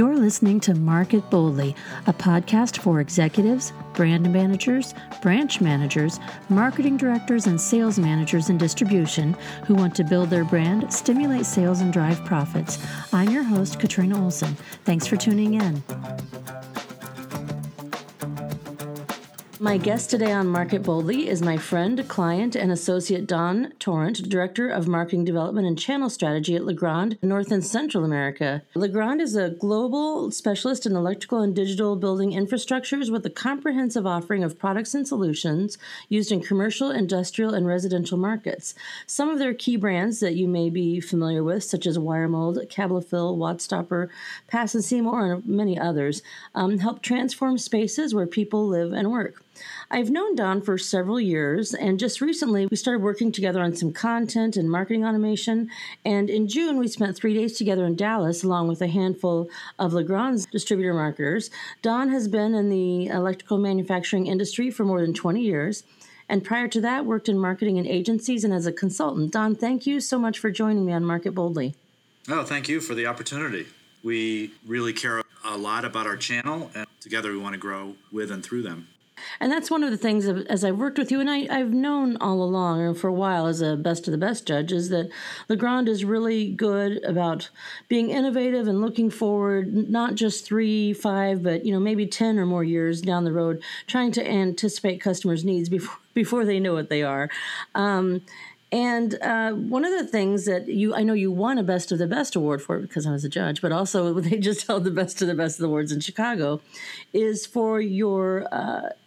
You're listening to Market Boldly, a podcast for executives, brand managers, branch managers, marketing directors, and sales managers in distribution who want to build their brand, stimulate sales, and drive profits. I'm your host, Katrina Olson. Thanks for tuning in. My guest today on Market Boldly is my friend, client, and associate Don Tarrant, Director of Marketing Development and Channel Strategy at Legrand, North and Central America. Legrand is a global specialist in electrical and digital building infrastructures with a comprehensive offering of products and solutions used in commercial, industrial, and residential markets. Some of their key brands that you may be familiar with, such as Wiremold, Cablofil, Wattstopper, Pass and Seymour, and many others, help transform spaces where people live and work. I've known Don for several years, and just recently we started working together on some content and marketing automation, and in June we spent 3 days together in Dallas along with a handful of Legrand's distributor marketers. Don has been in the electrical manufacturing industry for more than 20 years, and prior to that worked in marketing and agencies and as a consultant. Don, thank you so much for joining me on Market Boldly. Oh, thank you for the opportunity. We really care a lot about our channel, and together we want to grow with and through them. And that's one of the things, as I've worked with you, and I've known all along, and for a while as a best of the best judge, is that Legrand is really good about being innovative and looking forward, not just 3, 5, but maybe 10 or more years down the road, trying to anticipate customers' needs before they know what they are. And one of the things that I know you won a Best of the Best award for, because I was a judge, but also they just held the Best of the Best awards in Chicago, is for your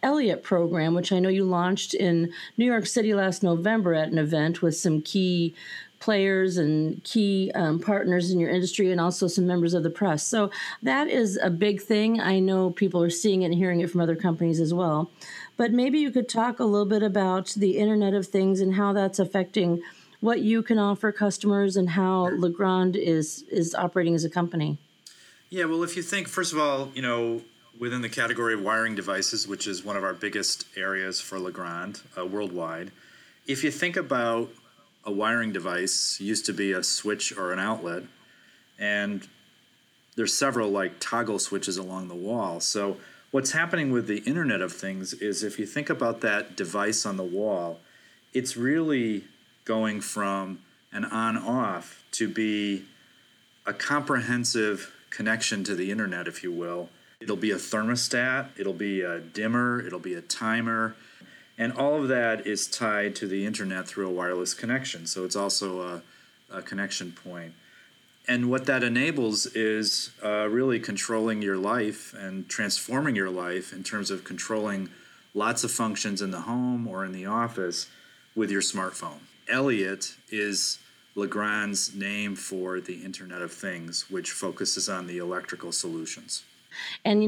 Eliot program, which I know you launched in New York City last November at an event with some key players and key partners in your industry, and also some members of the press. So that is a big thing. I know people are seeing it and hearing it from other companies as well. But maybe you could talk a little bit about the Internet of Things and how that's affecting what you can offer customers and how Legrand is operating as a company. Yeah, well, if you think, first of all, within the category of wiring devices, which is one of our biggest areas for Legrand worldwide, if you think about a wiring device, used to be a switch or an outlet, and there's several like toggle switches along the wall. So what's happening with the Internet of Things is, if you think about that device on the wall, it's really going from an on-off to be a comprehensive connection to the Internet, if you will. It'll be a thermostat, it'll be a dimmer, it'll be a timer. And all of that is tied to the Internet through a wireless connection. So it's also a connection point. And what that enables is really controlling your life and transforming your life in terms of controlling lots of functions in the home or in the office with your smartphone. Eliot is Legrand's name for the Internet of Things, which focuses on the electrical solutions. And,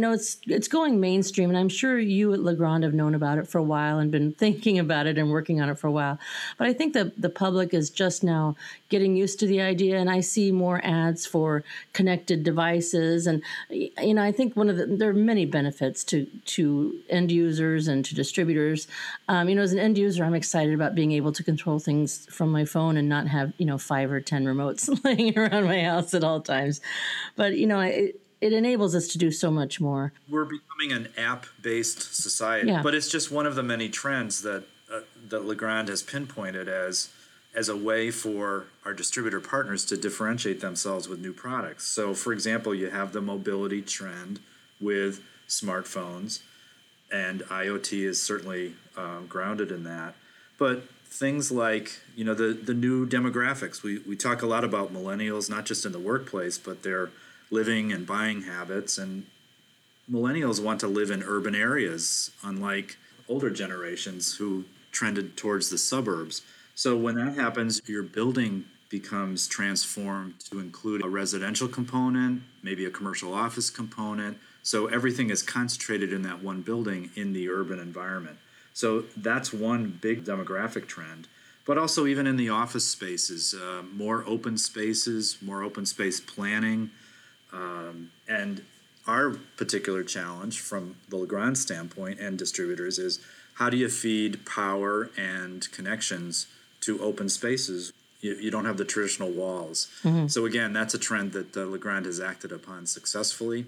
it's going mainstream, and I'm sure you at Legrand have known about it for a while and been thinking about it and working on it for a while. But I think that the public is just now getting used to the idea, and I see more ads for connected devices. And, I think there are many benefits to end users and to distributors. As an end user, I'm excited about being able to control things from my phone and not have, 5 or 10 remotes laying around my house at all times. But, it enables us to do so much more. We're becoming an app-based society, yeah. But it's just one of the many trends that Legrand has pinpointed as a way for our distributor partners to differentiate themselves with new products. So, for example, you have the mobility trend with smartphones, and IoT is certainly grounded in that. But things like, the new demographics. We talk a lot about millennials, not just in the workplace, but they're living and buying habits, and millennials want to live in urban areas, unlike older generations who trended towards the suburbs. So when that happens, your building becomes transformed to include a residential component, maybe a commercial office component. So everything is concentrated in that one building in the urban environment. So that's one big demographic trend. But also even in the office spaces, more open space planning. And our particular challenge from the Legrand standpoint and distributors is, how do you feed power and connections to open spaces? You don't have the traditional walls. Mm-hmm. So again, that's a trend that Legrand has acted upon successfully.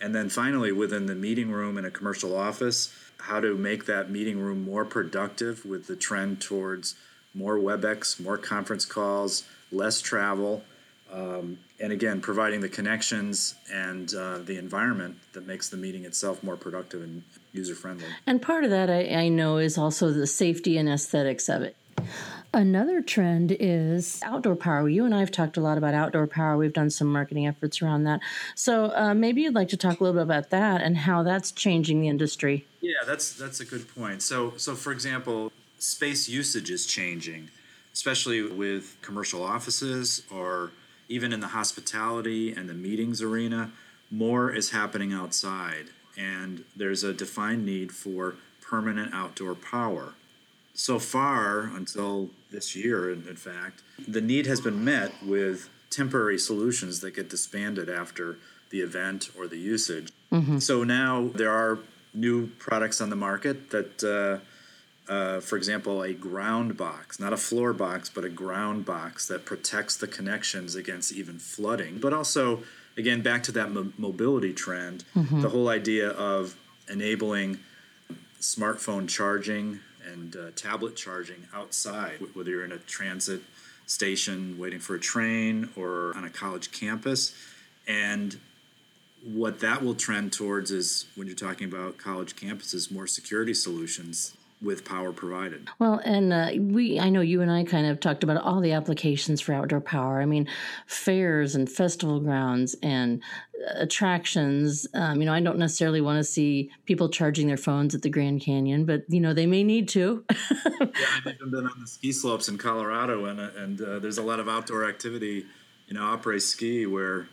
And then finally, within the meeting room in a commercial office, how to make that meeting room more productive with the trend towards more WebEx, more conference calls, less travel, and again, providing the connections and the environment that makes the meeting itself more productive and user-friendly. And part of that, I know, is also the safety and aesthetics of it. Another trend is outdoor power. You and I have talked a lot about outdoor power. We've done some marketing efforts around that. So maybe you'd like to talk a little bit about that and how that's changing the industry. Yeah, that's a good point. So for example, space usage is changing, especially with commercial offices or even in the hospitality and the meetings arena. More is happening outside, and there's a defined need for permanent outdoor power. So far, until this year, in fact, the need has been met with temporary solutions that get disbanded after the event or the usage. Mm-hmm. So now there are new products on the market that, for example, a ground box, not a floor box, but a ground box that protects the connections against even flooding. But also, again, back to that mobility trend, mm-hmm. the whole idea of enabling smartphone charging and tablet charging outside, whether you're in a transit station waiting for a train or on a college campus. And what that will trend towards is, when you're talking about college campuses, more security solutions with power provided. Well, and I know you and I kind of talked about all the applications for outdoor power. I mean, fairs and festival grounds and attractions. I don't necessarily want to see people charging their phones at the Grand Canyon, but, they may need to. Yeah, I've even been on the ski slopes in Colorado, and there's a lot of outdoor activity, après ski, where,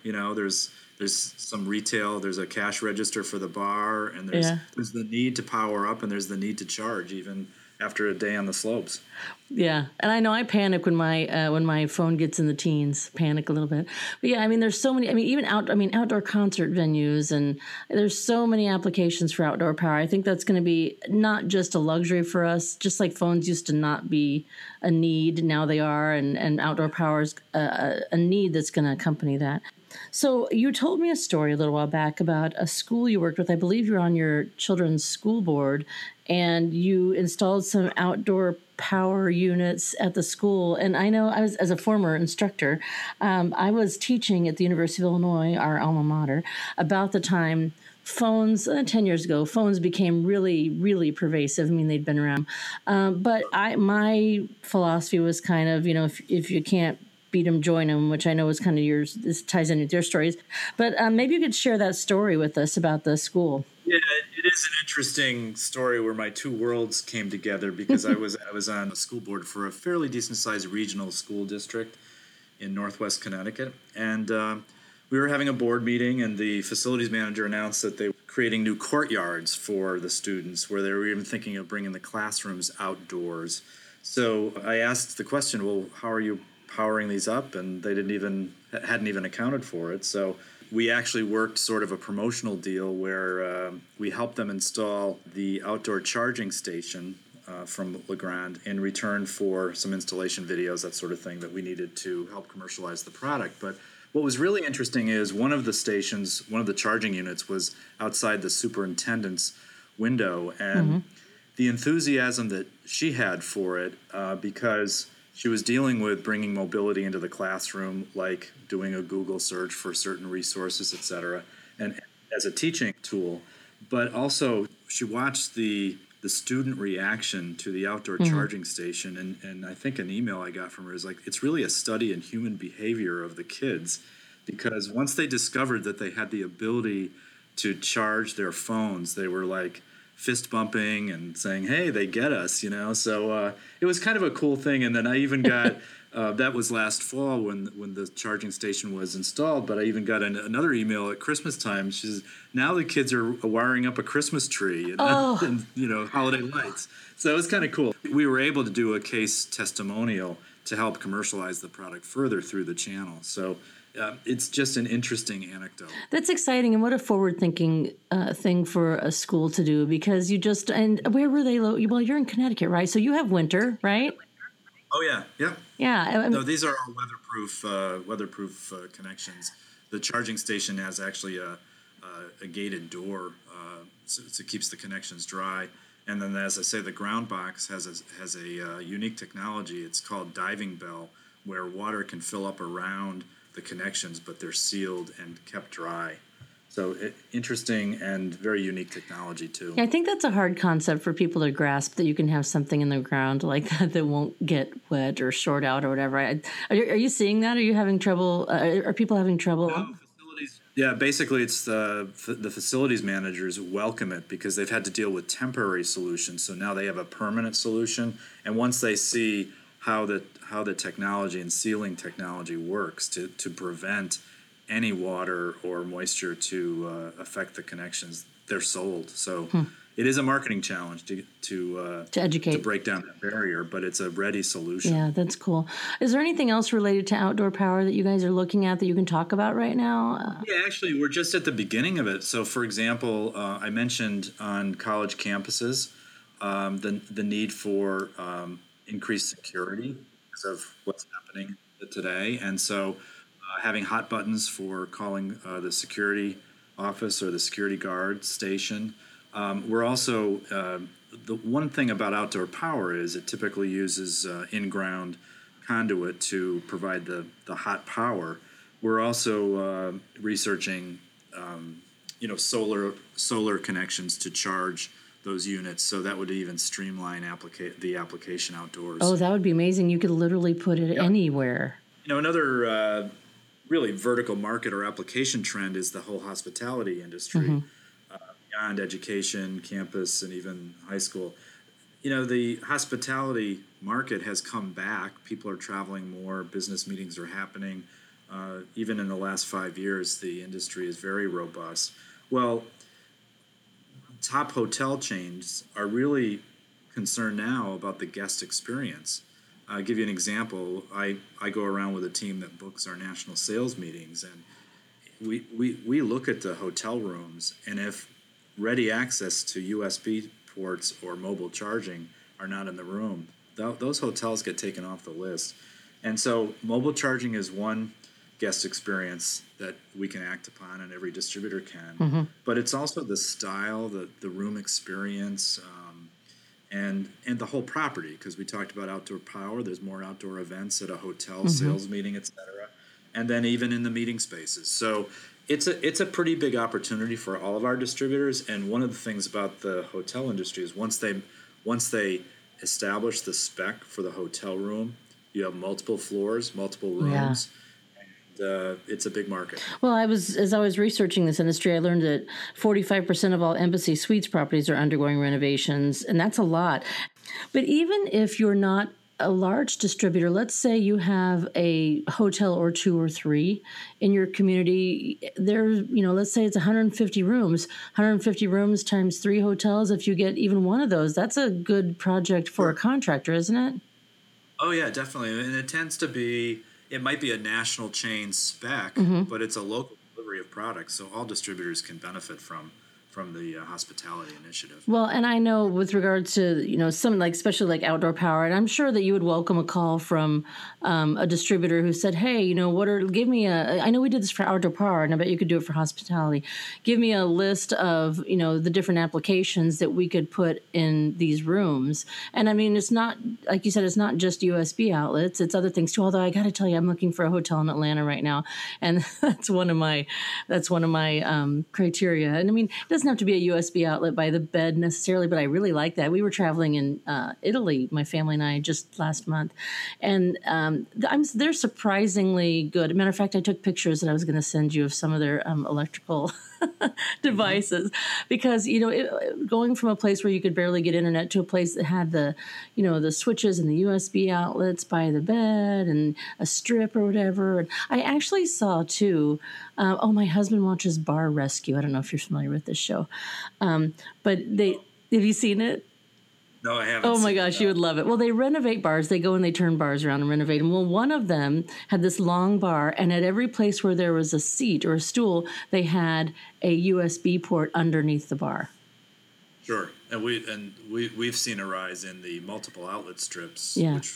there's some retail, there's a cash register for the bar, and there's the need to power up, and there's the need to charge even after a day on the slopes. Yeah, and I know I panic when my phone gets in the teens, panic a little bit. But yeah, there's so many. Even outdoor concert venues, and there's so many applications for outdoor power. I think that's going to be not just a luxury for us, just like phones used to not be a need, now they are, and outdoor power is a need that's going to accompany that. So you told me a story a little while back about a school you worked with. I believe you're on your children's school board, and you installed some outdoor power units at the school. And I know, as a former instructor, I was teaching at the University of Illinois, our alma mater, about the time phones, 10 years ago, phones became really, really pervasive. They'd been around. But my philosophy was kind of, if you can't beat them, join them, which I know is kind of yours. This ties into your stories, but maybe you could share that story with us about the school. Yeah, it is an interesting story where my two worlds came together, because I was on a school board for a fairly decent sized regional school district in Northwest Connecticut, and we were having a board meeting, and the facilities manager announced that they were creating new courtyards for the students, where they were even thinking of bringing the classrooms outdoors. So I asked the question, well, how are you powering these up? And they hadn't even accounted for it. So we actually worked sort of a promotional deal where we helped them install the outdoor charging station from Legrand in return for some installation videos, that sort of thing, that we needed to help commercialize the product. But what was really interesting is one of the charging units was outside the superintendent's window, and mm-hmm. the enthusiasm that she had for it, because she was dealing with bringing mobility into the classroom, like doing a Google search for certain resources, et cetera, and as a teaching tool. But also, she watched the student reaction to the outdoor mm-hmm. charging station. And I think an email I got from her is like, it's really a study in human behavior of the kids, because once they discovered that they had the ability to charge their phones, they were like, fist bumping and saying, hey, they get us, So it was kind of a cool thing. And then I even got, that was last fall when the charging station was installed, but I even got another email at Christmas time. She says, now the kids are wiring up a Christmas tree and holiday lights. So it was kind of cool. We were able to do a case testimonial to help commercialize the product further through the channel. So it's just an interesting anecdote. That's exciting, and what a forward-thinking thing for a school to do, because you just, and where were they? Well, you're in Connecticut, right? So you have winter, right? Oh yeah, yeah. Yeah. No, these are all weatherproof connections. The charging station has actually a gated door, so it keeps the connections dry. And then, as I say, the ground box has a unique technology. It's called diving bell, where water can fill up around the connections, but they're sealed and kept dry. So interesting and very unique technology, too. Yeah, I think that's a hard concept for people to grasp, that you can have something in the ground like that won't get wet or short out or whatever. Are you seeing that? Are you having trouble? Are people having trouble? No, facilities. Yeah, basically it's the facilities managers welcome it because they've had to deal with temporary solutions. So now they have a permanent solution. And once they see how the technology and sealing technology works to prevent any water or moisture to affect the connections, they're sold. So it is a marketing challenge to educate, to break down that barrier, but it's a ready solution. Yeah, that's cool. Is there anything else related to outdoor power that you guys are looking at that you can talk about right now? Yeah, actually, we're just at the beginning of it. So, for example, I mentioned on college campuses the need for increased security because of what's happening today. And so having hot buttons for calling the security office or the security guard station. We're also the one thing about outdoor power is it typically uses in-ground conduit to provide the hot power. We're also researching solar connections to charge those units, so that would even streamline the application outdoors. Oh, that would be amazing! You could literally put it anywhere. You know, another really vertical market or application trend is the whole hospitality industry, beyond education, campus, and even high school. You know, the hospitality market has come back. People are traveling more. Business meetings are happening. Even in the last 5 years, the industry is very robust. Well, top hotel chains are really concerned now about the guest experience. I'll give you an example. I go around with a team that books our national sales meetings, and we look at the hotel rooms, and if ready access to USB ports or mobile charging are not in the room, those hotels get taken off the list. And so mobile charging is one guest experience that we can act upon, and every distributor can. Mm-hmm. But it's also the style, the room experience, and the whole property, because we talked about outdoor power. There's more outdoor events at a hotel, sales meeting, et cetera, and then even in the meeting spaces. So it's a pretty big opportunity for all of our distributors. And one of the things about the hotel industry is once they establish the spec for the hotel room, you have multiple floors, multiple rooms. Yeah. It's a big market. Well, as I was researching this industry, I learned that 45% of all Embassy Suites properties are undergoing renovations, and that's a lot. But even if you're not a large distributor, let's say you have a hotel or two or three in your community, let's say it's 150 rooms times three hotels. If you get even one of those, that's a good project for a contractor, isn't it? Oh, yeah, definitely. And it tends to be... It might be a national chain spec, but it's a local delivery of products, so all distributors can benefit from the hospitality initiative. Well, and I know with regards to, something like, especially like outdoor power, and I'm sure that you would welcome a call from a distributor who said, hey, I know we did this for outdoor power, and I bet you could do it for hospitality. Give me a list of, the different applications that we could put in these rooms. And I mean, it's not, like you said, it's not just USB outlets, it's other things too. Although I got to tell you, I'm looking for a hotel in Atlanta right now. And that's one of my criteria. And I mean, it doesn't have to be a USB outlet by the bed necessarily, but I really like that. We were traveling in Italy, my family and I, just last month, and they're surprisingly good. Matter of fact, I took pictures that I was going to send you of some of their electrical devices, because going from a place where you could barely get internet to a place that had the the switches and the USB outlets by the bed and a strip or whatever. And I actually saw too, my husband watches Bar Rescue. I don't know if you're familiar with this show, but have you seen it? No, I haven't. Oh my gosh, you would love it. Well, they renovate bars. They go and they turn bars around and renovate them. Well, one of them had this long bar, and at every place where there was a seat or a stool, they had a USB port underneath the bar. Sure, and we've seen a rise in the multiple outlet strips, which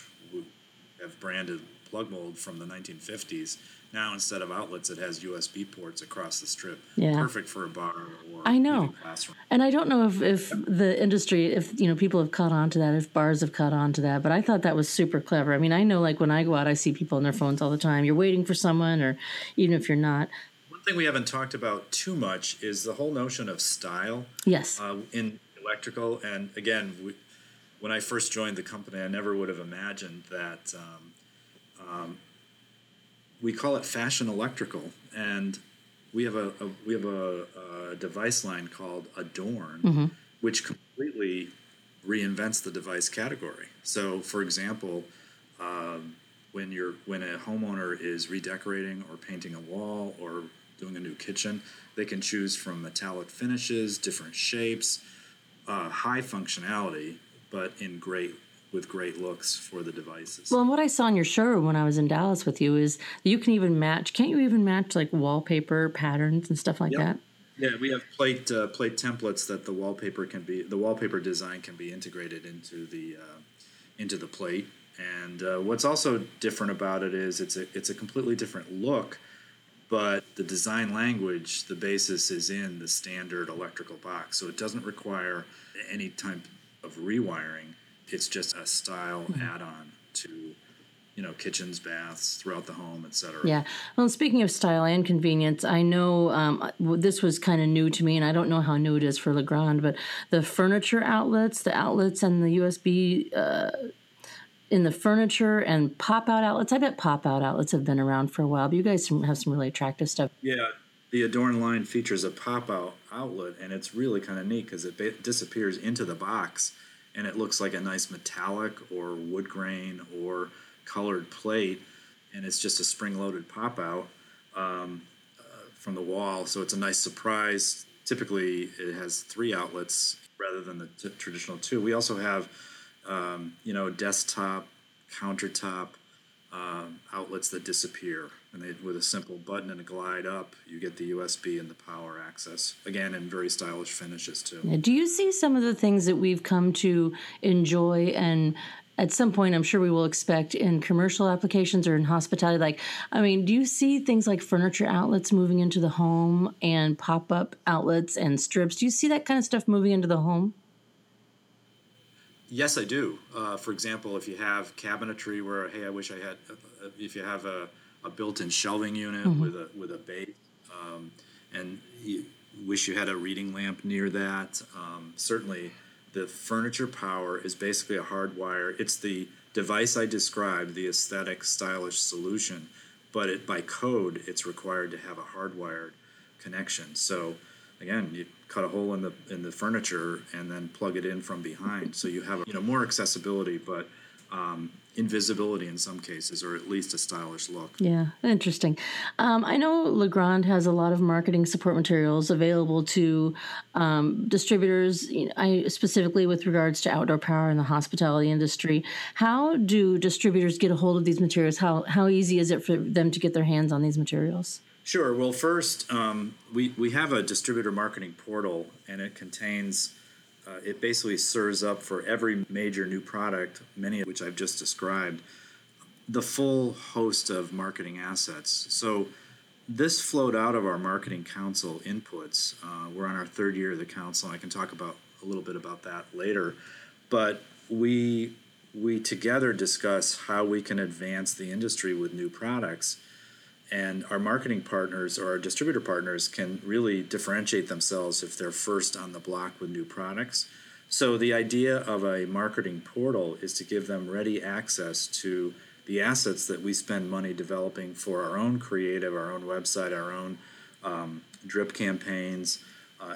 have branded plug mold from the 1950s. Now, instead of outlets, it has USB ports across the strip. Yeah. Perfect for a bar or a classroom. And I don't know if the industry, if people have caught on to that, if bars have caught on to that, but I thought that was super clever. I mean, I know like when I go out, I see people on their phones all the time. You're waiting for someone, or even if you're not. One thing we haven't talked about too much is the whole notion of style. Yes. In electrical. And again, when I first joined the company, I never would have imagined that we call it fashion electrical, and we have a device line called Adorn, mm-hmm. which completely reinvents the device category. So, for example, when a homeowner is redecorating or painting a wall or doing a new kitchen, they can choose from metallic finishes, different shapes, high functionality, but with great looks for the devices. Well, and what I saw in your showroom when I was in Dallas with you is you can even match, can't you even match like wallpaper patterns and stuff like that? Yeah, we have plate templates that the wallpaper design can be integrated into the plate. And what's also different about it is it's a completely different look, but the design language, the basis is in the standard electrical box. So it doesn't require any type of rewiring. It's just a style add-on to, kitchens, baths, throughout the home, et cetera. Yeah. Well, speaking of style and convenience, I know this was kind of new to me, and I don't know how new it is for Legrand, but the furniture outlets, and the USB in the furniture and pop-out outlets. I bet pop-out outlets have been around for a while, but you guys have some really attractive stuff. Yeah. The Adorn line features a pop-out outlet, and it's really kind of neat because it disappears into the box. And it looks like a nice metallic or wood grain or colored plate. And it's just a spring-loaded pop-out from the wall. So it's a nice surprise. Typically, it has 3 outlets rather than the traditional 2. We also have, desktop, countertop outlets that disappear. And with a simple button and a glide up, you get the USB and the power access. Again, in very stylish finishes, too. Now, do you see some of the things that we've come to enjoy and at some point I'm sure we will expect in commercial applications or in hospitality? Do you see things like furniture outlets moving into the home and pop-up outlets and strips? Do you see that kind of stuff moving into the home? Yes, I do. For example, if you have cabinetry where, if you have a built-in shelving unit mm-hmm. with a base, and you wish you had a reading lamp near that. Certainly, the furniture power is basically a hardwire. It's the device I described, the aesthetic, stylish solution, but by code, it's required to have a hardwired connection. So, again, you cut a hole in the furniture and then plug it in from behind, so you have more accessibility, but invisibility in some cases, or at least a stylish look. Yeah, interesting. I know Legrand has a lot of marketing support materials available to distributors, specifically with regards to outdoor power in the hospitality industry. How do distributors get a hold of these materials? How easy is it for them to get their hands on these materials? Sure. Well, first, we have a distributor marketing portal, and it contains... it basically serves up for every major new product, many of which I've just described, the full host of marketing assets. So this flowed out of our marketing council inputs. We're on our 3rd year of the council, and I can talk about a little bit about that later. But we together discuss how we can advance the industry with new products. And our marketing partners or our distributor partners can really differentiate themselves if they're first on the block with new products. So the idea of a marketing portal is to give them ready access to the assets that we spend money developing for our own creative, our own website, our own drip campaigns,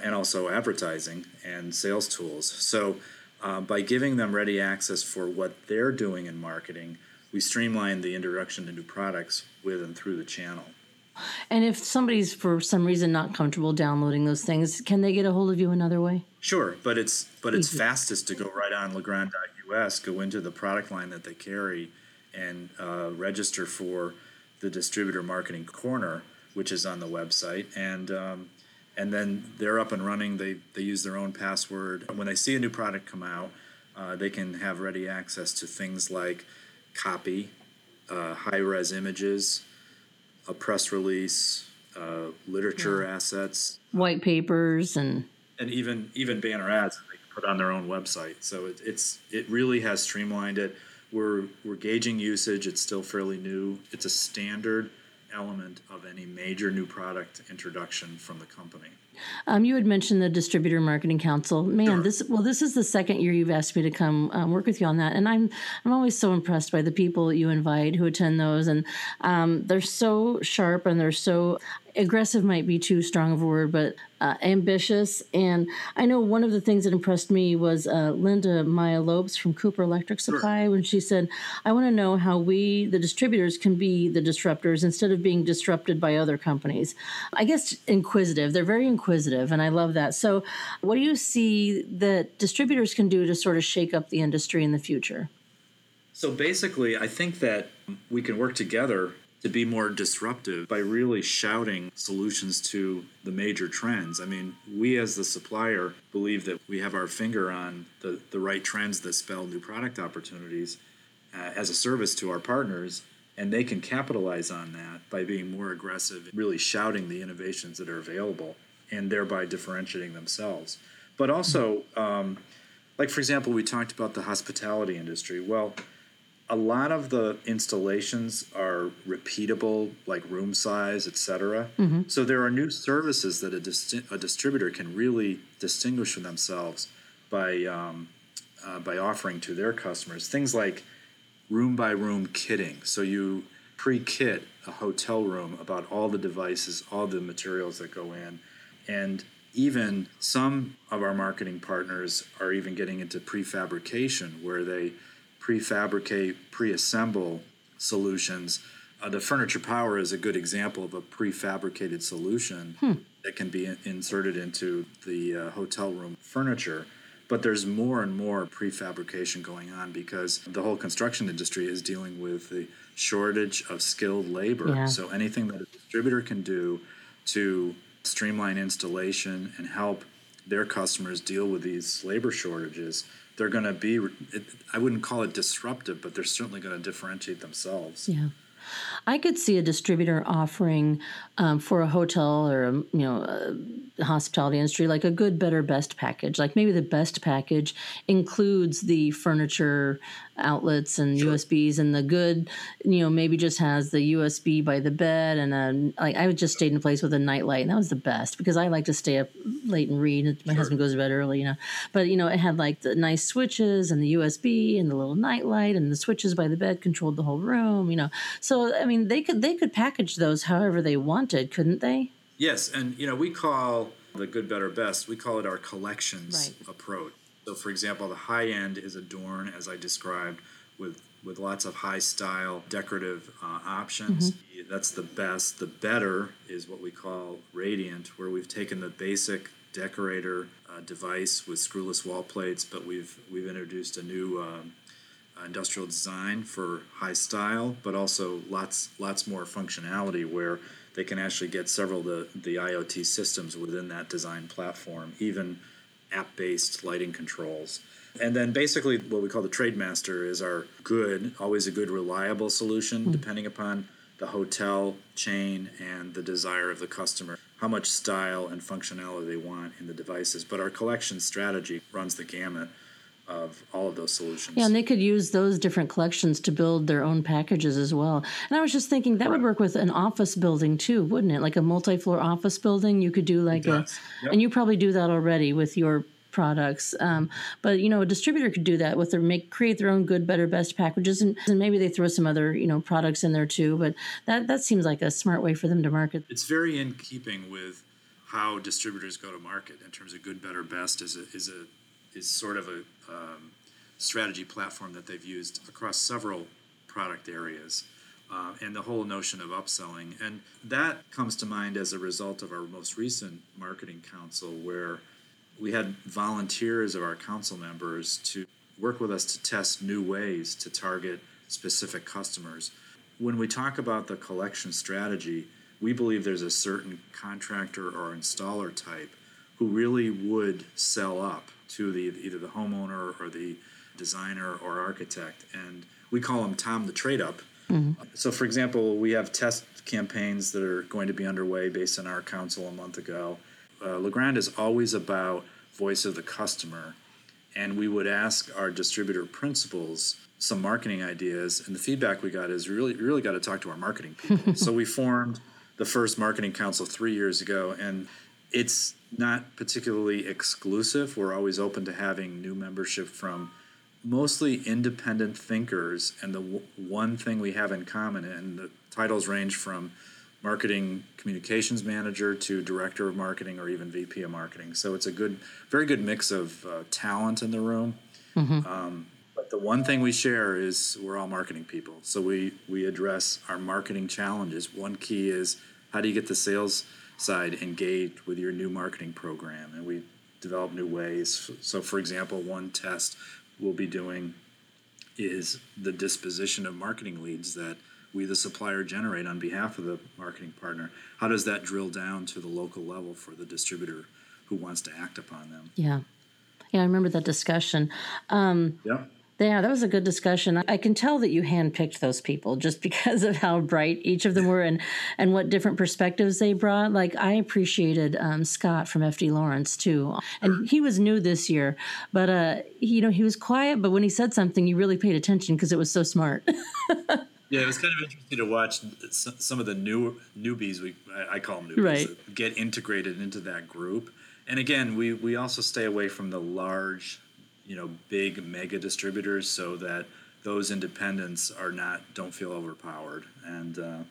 and also advertising and sales tools. So by giving them ready access for what they're doing in marketing, we streamline the introduction to new products with and through the channel. And if somebody's for some reason not comfortable downloading those things, can they get a hold of you another way? Sure, but it's easy. Fastest to go right on Legrand.us, go into the product line that they carry, and register for the distributor marketing corner, which is on the website, and then they're up and running. They use their own password. When they see a new product come out, they can have ready access to things like copy, high-res images, a press release, literature assets, white papers, and even banner ads that they can put on their own website. So it really has streamlined it. We're gauging usage. It's still fairly new. It's a standard element of any major new product introduction from the company. You had mentioned the Distributor Marketing Council. Man, this is the second year you've asked me to come work with you on that, and I'm always so impressed by the people that you invite who attend those, and they're so sharp and they're so aggressive. Might be too strong of a word, but ambitious. And I know one of the things that impressed me was Linda Maya Lopes from Cooper Electric Supply when she said, "I want to know how we, the distributors, can be the disruptors instead of being disrupted by other companies." I guess inquisitive. They're very inquisitive, and I love that. So what do you see that distributors can do to sort of shake up the industry in the future? So basically, I think that we can work together to be more disruptive by really shouting solutions to the major trends. I mean, we as the supplier believe that we have our finger on the right trends that spell new product opportunities as a service to our partners, and they can capitalize on that by being more aggressive, really shouting the innovations that are available and thereby differentiating themselves. But also, like for example, we talked about the hospitality industry. Well, a lot of the installations are repeatable, like room size, et cetera. Mm-hmm. So there are new services that a distributor can really distinguish from themselves by offering to their customers. Things like room-by-room kitting. So you pre-kit a hotel room about all the devices, all the materials that go in. And even some of our marketing partners are even getting into prefabrication, where they prefabricate, pre-assemble solutions. The furniture power is a good example of a prefabricated solution that can be inserted into the hotel room furniture. But there's more and more prefabrication going on because the whole construction industry is dealing with the shortage of skilled labor. Yeah. So anything that a distributor can do to streamline installation and help their customers deal with these labor shortages, they're going to be, I wouldn't call it disruptive, but they're certainly going to differentiate themselves. Yeah. I could see a distributor offering for a hotel or a hospitality industry like a good, better, best package. Like maybe the best package includes the furniture outlets and USBs, and the good, maybe just has the USB by the bed and I just stayed in a place with a nightlight, and that was the best because I like to stay up late and read. My husband goes to bed early, But it had like the nice switches and the USB and the little nightlight, and the switches by the bed controlled the whole room, So I mean, they could package those however they wanted, couldn't they? Yes, and we call the good, better, best. We call it our collections approach. So, for example, the high end is Adorn, as I described, with lots of high style decorative options. Mm-hmm. That's the best. The better is what we call Radiant, where we've taken the basic decorator device with screwless wall plates, but we've introduced a new industrial design for high style, but also lots more functionality where they can actually get several of the IoT systems within that design platform, even app-based lighting controls. And then basically what we call the Trademaster is our good, always a good, reliable solution, depending upon the hotel chain and the desire of the customer, how much style and functionality they want in the devices. But our collection strategy runs the gamut of all of those solutions. Yeah, and they could use those different collections to build their own packages as well. And I was just thinking that would work with an office building too, wouldn't it? Like a multi-floor office building, you could do like and you probably do that already with your products. But a distributor could do that with create their own good, better, best packages, and maybe they throw some other products in there too. But that seems like a smart way for them to market. It's very in keeping with how distributors go to market in terms of good, better, best is sort of a strategy platform that they've used across several product areas, and the whole notion of upselling. And that comes to mind as a result of our most recent marketing council, where we had volunteers of our council members to work with us to test new ways to target specific customers. When we talk about the collection strategy, we believe there's a certain contractor or installer type who really would sell up to either the homeowner or the designer or architect. And we call them Tom the Trade-Up Mm-hmm. So, for example, we have test campaigns that are going to be underway based on our council a month ago. Legrand is always about voice of the customer, and we would ask our distributor principals some marketing ideas, and the feedback we got is really got to talk to our marketing people. So we formed the first marketing council 3 years ago, and it's not particularly exclusive. We're always open to having new membership from mostly independent thinkers, and the one thing we have in common, and the titles range from marketing communications manager to director of marketing or even VP of marketing. So it's a good, very good mix of talent in the room. Mm-hmm. But the one thing we share is we're all marketing people. So we address our marketing challenges. One key is how do you get the sales side engaged with your new marketing program? And we develop new ways. So, for example, one test we'll be doing is the disposition of marketing leads that we, the supplier, generate on behalf of the marketing partner. How does that drill down to the local level for the distributor who wants to act upon them? Yeah, I remember that discussion. Yeah, that was a good discussion. I can tell that you handpicked those people just because of how bright each of them were and what different perspectives they brought. Like, I appreciated Scott from FD Lawrence, too. And he was new this year, but he was quiet. But when he said something, you really paid attention because it was so smart. Yeah, it was kind of interesting to watch some of the newbies, I call them newbies, right, get integrated into that group. And again, we also stay away from the large, big mega distributors so that those independents don't feel overpowered. And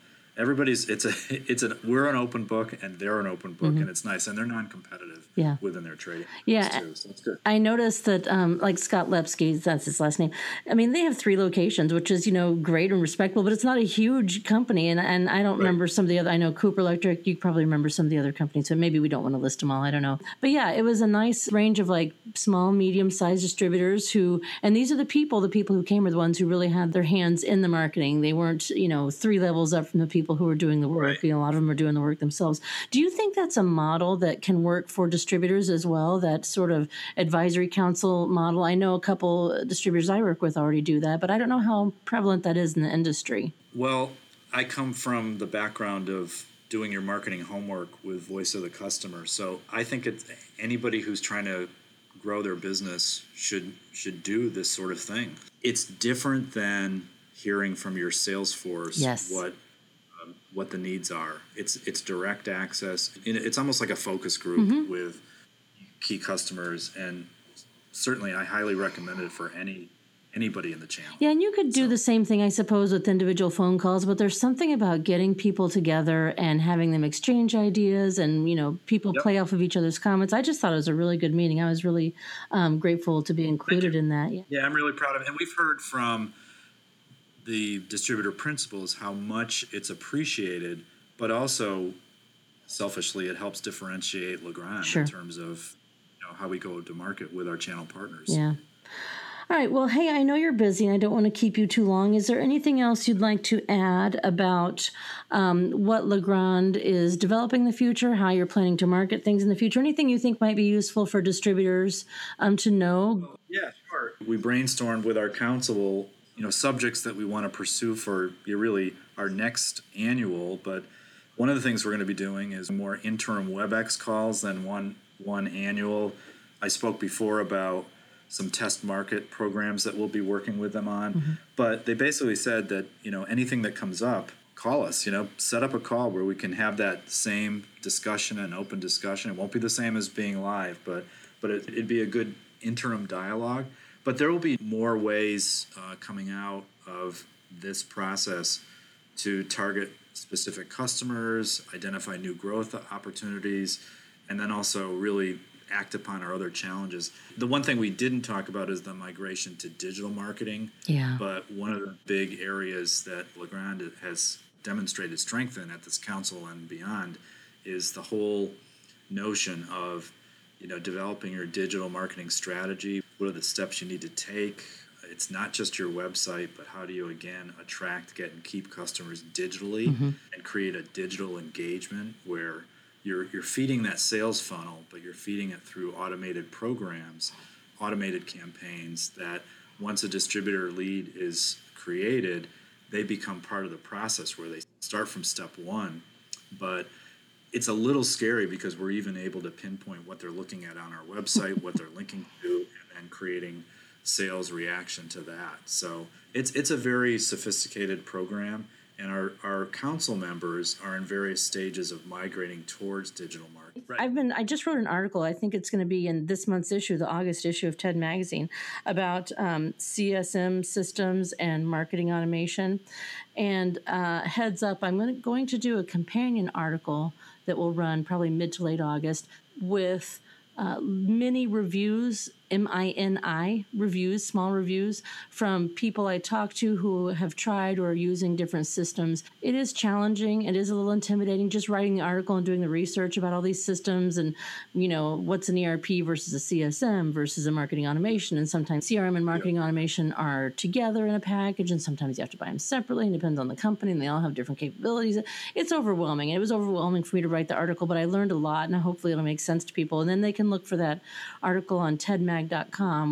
we're an open book and they're an open book, mm-hmm. and it's nice. And they're non-competitive within their trade. Yeah. Too, so that's good. I noticed that like Scott Lepsky, that's his last name. I mean, they have 3 locations, which is, great and respectable, but it's not a huge company. And I don't remember some of the other, I know Cooper Electric, you probably remember some of the other companies, so maybe we don't want to list them all. I don't know. But yeah, it was a nice range of like small, medium-sized distributors who, and these are the people who came are the ones who really had their hands in the marketing. They weren't, 3 levels up from the people who are doing the work. Right. A lot of them are doing the work themselves. Do you think that's a model that can work for distributors as well, that sort of advisory council model? I know a couple distributors I work with already do that, but I don't know how prevalent that is in the industry. Well, I come from the background of doing your marketing homework with voice of the customer. So I think anybody who's trying to grow their business should do this sort of thing. It's different than hearing from your sales force what the needs are. It's direct access. It's almost like a focus group, mm-hmm. with key customers, and certainly I highly recommend it for anybody in the channel. Yeah, and you could do the same thing, I suppose, with individual phone calls, but there's something about getting people together and having them exchange ideas and, people play off of each other's comments. I just thought it was a really good meeting. I was really grateful to be included in that. Yeah, I'm really proud of it. And we've heard from the distributor principals how much it's appreciated, but also selfishly it helps differentiate Legrand in terms of how we go to market with our channel partners. Yeah. All right. Well, hey, I know you're busy and I don't want to keep you too long. Is there anything else you'd like to add about what Legrand is developing in the future, how you're planning to market things in the future, anything you think might be useful for distributors to know? Yeah, sure. We brainstormed with our council subjects that we want to pursue for really our next annual. But one of the things we're going to be doing is more interim WebEx calls than one annual. I spoke before about some test market programs that we'll be working with them on. Mm-hmm. But they basically said that, anything that comes up, call us, set up a call where we can have that same discussion, an open discussion. It won't be the same as being live, but it'd be a good interim dialogue. But there will be more ways coming out of this process to target specific customers, identify new growth opportunities, and then also really act upon our other challenges. The one thing we didn't talk about is the migration to digital marketing. Yeah. But one of the big areas that Legrand has demonstrated strength in at this council and beyond is the whole notion of developing your digital marketing strategy. What are the steps you need to take? It's not just your website, but how do you, again, attract, get, and keep customers digitally, mm-hmm. and create a digital engagement where you're feeding that sales funnel, but you're feeding it through automated programs, automated campaigns that once a distributor lead is created, they become part of the process where they start from step one. But it's a little scary because we're even able to pinpoint what they're looking at on our website, what they're linking to, and then creating sales reaction to that. So it's a very sophisticated program, and our council members are in various stages of migrating towards digital marketing. Right. I just wrote an article, I think it's going to be in this month's issue, the August issue of TED Magazine, about CSM systems and marketing automation. And heads up, I'm going to do a companion article that will run probably mid to late August with mini reviews, MINI reviews, small reviews from people I talk to who have tried or are using different systems. It is challenging. It is a little intimidating just writing the article and doing the research about all these systems and, you know, what's an ERP versus a CSM versus a marketing automation. And sometimes CRM and marketing automation are together in a package, and sometimes you have to buy them separately. It depends on the company, and they all have different capabilities. It's overwhelming. It was overwhelming for me to write the article, but I learned a lot, and hopefully it'll make sense to people. And then they can look for that article on TEDMag.com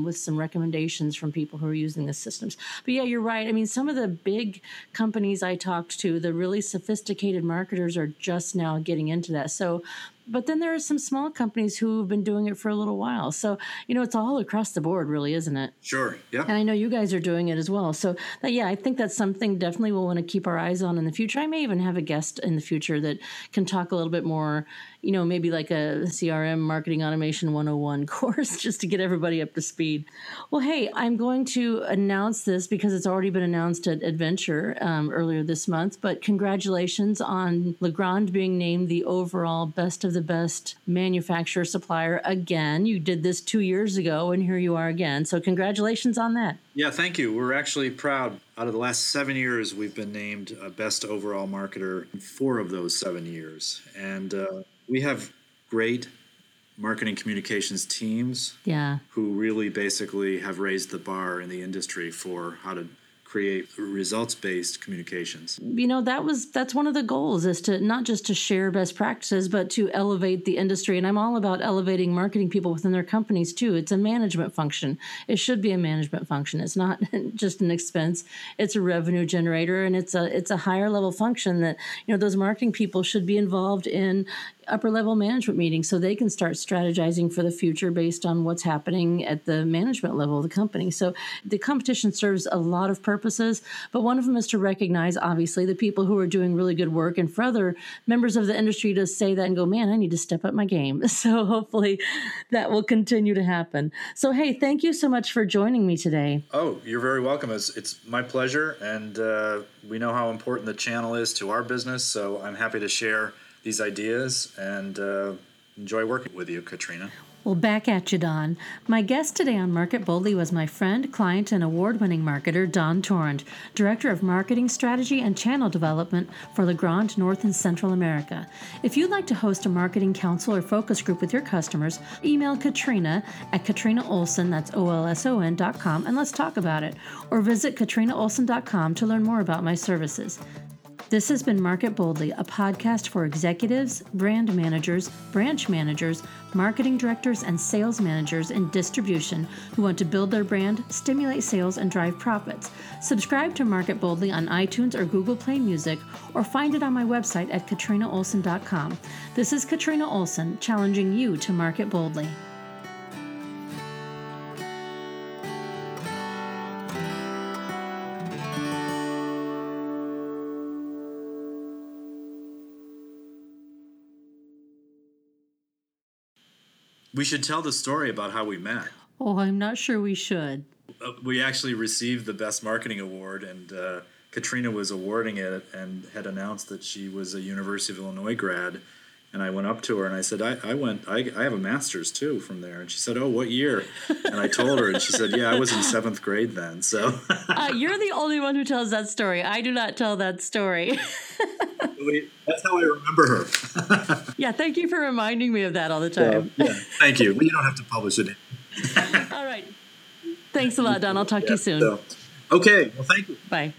with some recommendations from people who are using the systems. But yeah, you're right. I mean, some of the big companies I talked to, the really sophisticated marketers are just now getting into that. So, but then there are some small companies who have been doing it for a little while. So, you know, it's all across the board, really, isn't it? Sure. Yeah. And I know you guys are doing it as well. So, I think that's something definitely we'll want to keep our eyes on in the future. I may even have a guest in the future that can talk a little bit more, you know, maybe like a CRM Marketing Automation 101 course just to get everybody up to speed. Well, hey, I'm going to announce this because it's already been announced at Adventure earlier this month, but congratulations on Legrand being named the overall best of the best manufacturer supplier again. You did this 2 years ago, and here you are again. So congratulations on that. Yeah, thank you. We're actually proud. Out of the last 7 years, we've been named best overall marketer in 4 of those 7 years. And we have great marketing communications teams who really basically have raised the bar in the industry for how to create results-based communications. You know, that's one of the goals, is to not just to share best practices, but to elevate the industry. And I'm all about elevating marketing people within their companies too. It's a management function. It should be a management function. It's not just an expense. It's a revenue generator, and it's a higher level function that, you know, those marketing people should be involved in upper level management meetings so they can start strategizing for the future based on what's happening at the management level of the company. So the competition serves a lot of purposes, but one of them is to recognize, obviously, the people who are doing really good work, and for other members of the industry to say that and go, man, I need to step up my game. So hopefully that will continue to happen. So, hey, thank you so much for joining me today. Oh, you're very welcome. It's my pleasure. And we know how important the channel is to our business. So I'm happy to share these ideas and enjoy working with you, Katrina. Well, back at you, Don. My guest today on Market Boldly was my friend, client, and award-winning marketer, Don Tarrant, Director of Marketing Strategy and Channel Development for Legrand North and Central America. If you'd like to host a marketing council or focus group with your customers, email Katrina at katrinaolson, that's olson.com, and let's talk about it. Or visit katrinaolson.com to learn more about my services. This has been Market Boldly, a podcast for executives, brand managers, branch managers, marketing directors, and sales managers in distribution who want to build their brand, stimulate sales, and drive profits. Subscribe to Market Boldly on iTunes or Google Play Music, or find it on my website at katrinaolson.com. This is Katrina Olson, challenging you to market boldly. We should tell the story about how we met. Oh, I'm not sure we should. We actually received the Best Marketing Award, and Katrina was awarding it and had announced that she was a University of Illinois grad. And I went up to her and I said, I have a master's too from there. And she said, oh, what year? And I told her, and she said, yeah, I was in 7th grade then. So you're the only one who tells that story. I do not tell that story. That's how I remember her. Yeah, thank you for reminding me of that all the time. Yeah, thank you. You don't have to publish it. All right. Thanks a lot, Don. I'll talk to you soon. Okay. Well, thank you. Bye.